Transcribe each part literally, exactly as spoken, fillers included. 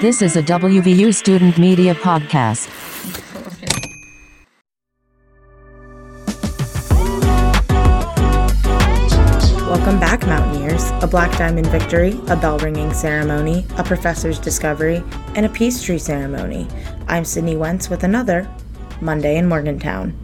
This is a W V U student media podcast. Welcome back, Mountaineers. A Black Diamond victory, a bell-ringing ceremony, a professor's discovery, and a peace tree ceremony. I'm Sydney Wentz with another Monday in Morgantown.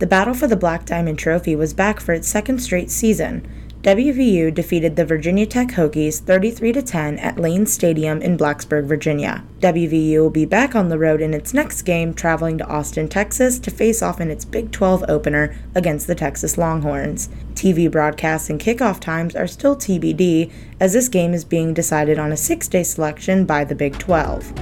The battle for the Black Diamond Trophy was back for its second straight season. W V U defeated the Virginia Tech Hokies thirty-three to ten at Lane Stadium in Blacksburg, Virginia. W V U will be back on the road in its next game, traveling to Austin, Texas, to face off in its Big twelve opener against the Texas Longhorns. T V broadcasts and kickoff times are still T B D, as this game is being decided on a six-day selection by the Big twelve.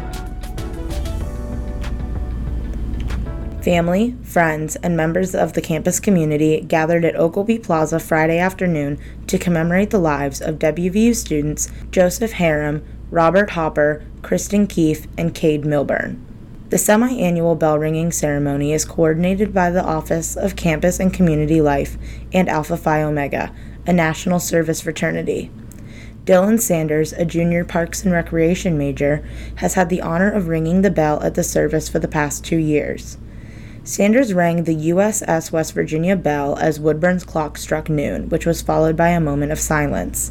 Family, friends, and members of the campus community gathered at Oakleby Plaza Friday afternoon to commemorate the lives of W V U students Joseph Harram, Robert Hopper, Kristen Keith, and Cade Milburn. The semi-annual bell-ringing ceremony is coordinated by the Office of Campus and Community Life and Alpha Phi Omega, a national service fraternity. Dylan Sanders, a junior Parks and Recreation major, has had the honor of ringing the bell at the service for the past two years. Sanders rang the U S S West Virginia bell as Woodburn's clock struck noon, which was followed by a moment of silence.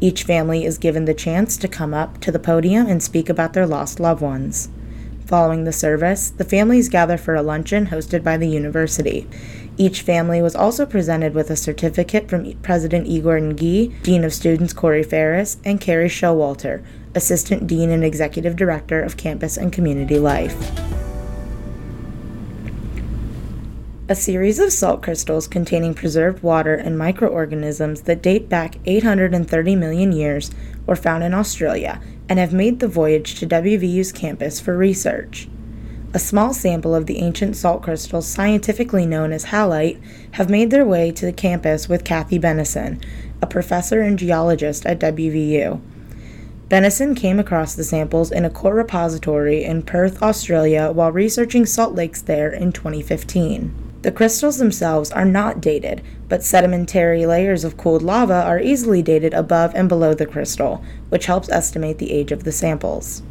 Each family is given the chance to come up to the podium and speak about their lost loved ones. Following the service, the families gather for a luncheon hosted by the university. Each family was also presented with a certificate from President E. Gordon Gee, Dean of Students Corey Ferris, and Carrie Showalter, Assistant Dean and Executive Director of Campus and Community Life. A series of salt crystals containing preserved water and microorganisms that date back eight hundred thirty million years were found in Australia and have made the voyage to W V U's campus for research. A small sample of the ancient salt crystals, scientifically known as halite, have made their way to the campus with Kathy Benison, a professor and geologist at W V U. Benison came across the samples in a core repository in Perth, Australia, while researching salt lakes there in twenty fifteen. The crystals themselves are not dated, but sedimentary layers of cooled lava are easily dated above and below the crystal, which helps estimate the age of the samples.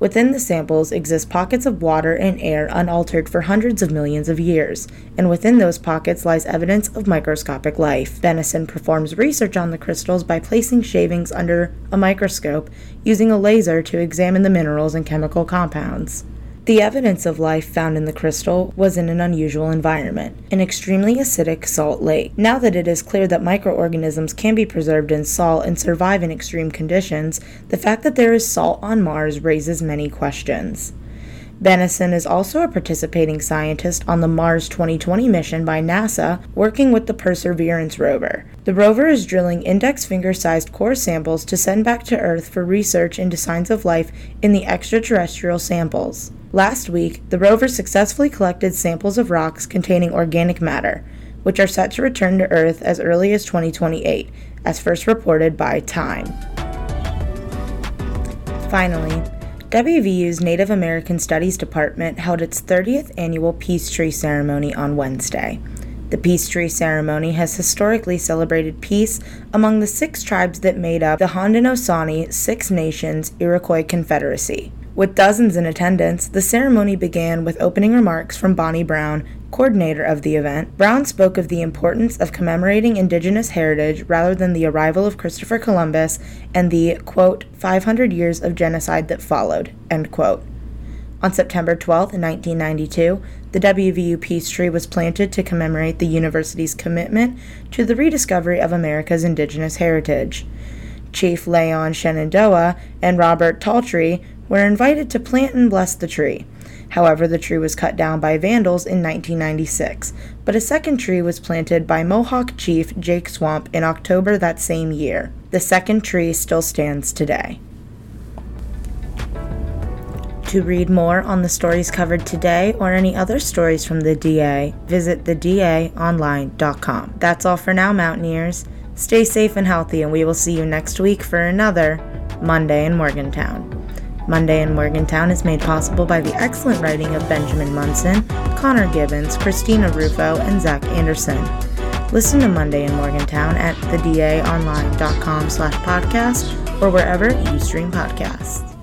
Within the samples exist pockets of water and air unaltered for hundreds of millions of years, and within those pockets lies evidence of microscopic life. Benison performs research on the crystals by placing shavings under a microscope, using a laser to examine the minerals and chemical compounds. The evidence of life found in the crystal was in an unusual environment, an extremely acidic salt lake. Now that it is clear that microorganisms can be preserved in salt and survive in extreme conditions, the fact that there is salt on Mars raises many questions. Benison is also a participating scientist on the Mars twenty twenty mission by NASA, working with the Perseverance rover. The rover is drilling index finger-sized core samples to send back to Earth for research into signs of life in the extraterrestrial samples. Last week, the rover successfully collected samples of rocks containing organic matter, which are set to return to Earth as early as twenty twenty-eight, as first reported by Time. Finally, W V U's Native American Studies Department held its thirtieth annual Peace Tree Ceremony on Wednesday. The Peace Tree Ceremony has historically celebrated peace among the six tribes that made up the Haudenosaunee Six Nations Iroquois Confederacy. With dozens in attendance, the ceremony began with opening remarks from Bonnie Brown, coordinator of the event. Brown spoke of the importance of commemorating Indigenous heritage rather than the arrival of Christopher Columbus and the, quote, five hundred years of genocide that followed, end quote. On September twelfth, nineteen ninety-two, the W V U Peace Tree was planted to commemorate the university's commitment to the rediscovery of America's Indigenous heritage. Chief Leon Shenandoah and Robert Taltree were invited to plant and bless the tree. However, the tree was cut down by vandals in nineteen ninety-six, but a second tree was planted by Mohawk Chief Jake Swamp in October that same year. The second tree still stands today. To read more on the stories covered today or any other stories from the D A, visit the d a online dot com. That's all for now, Mountaineers. Stay safe and healthy, and we will see you next week for another Monday in Morgantown. Monday in Morgantown is made possible by the excellent writing of Benjamin Munson, Connor Gibbons, Christina Rufo, and Zach Anderson. Listen to Monday in Morgantown at the d a online dot com slash podcast or wherever you stream podcasts.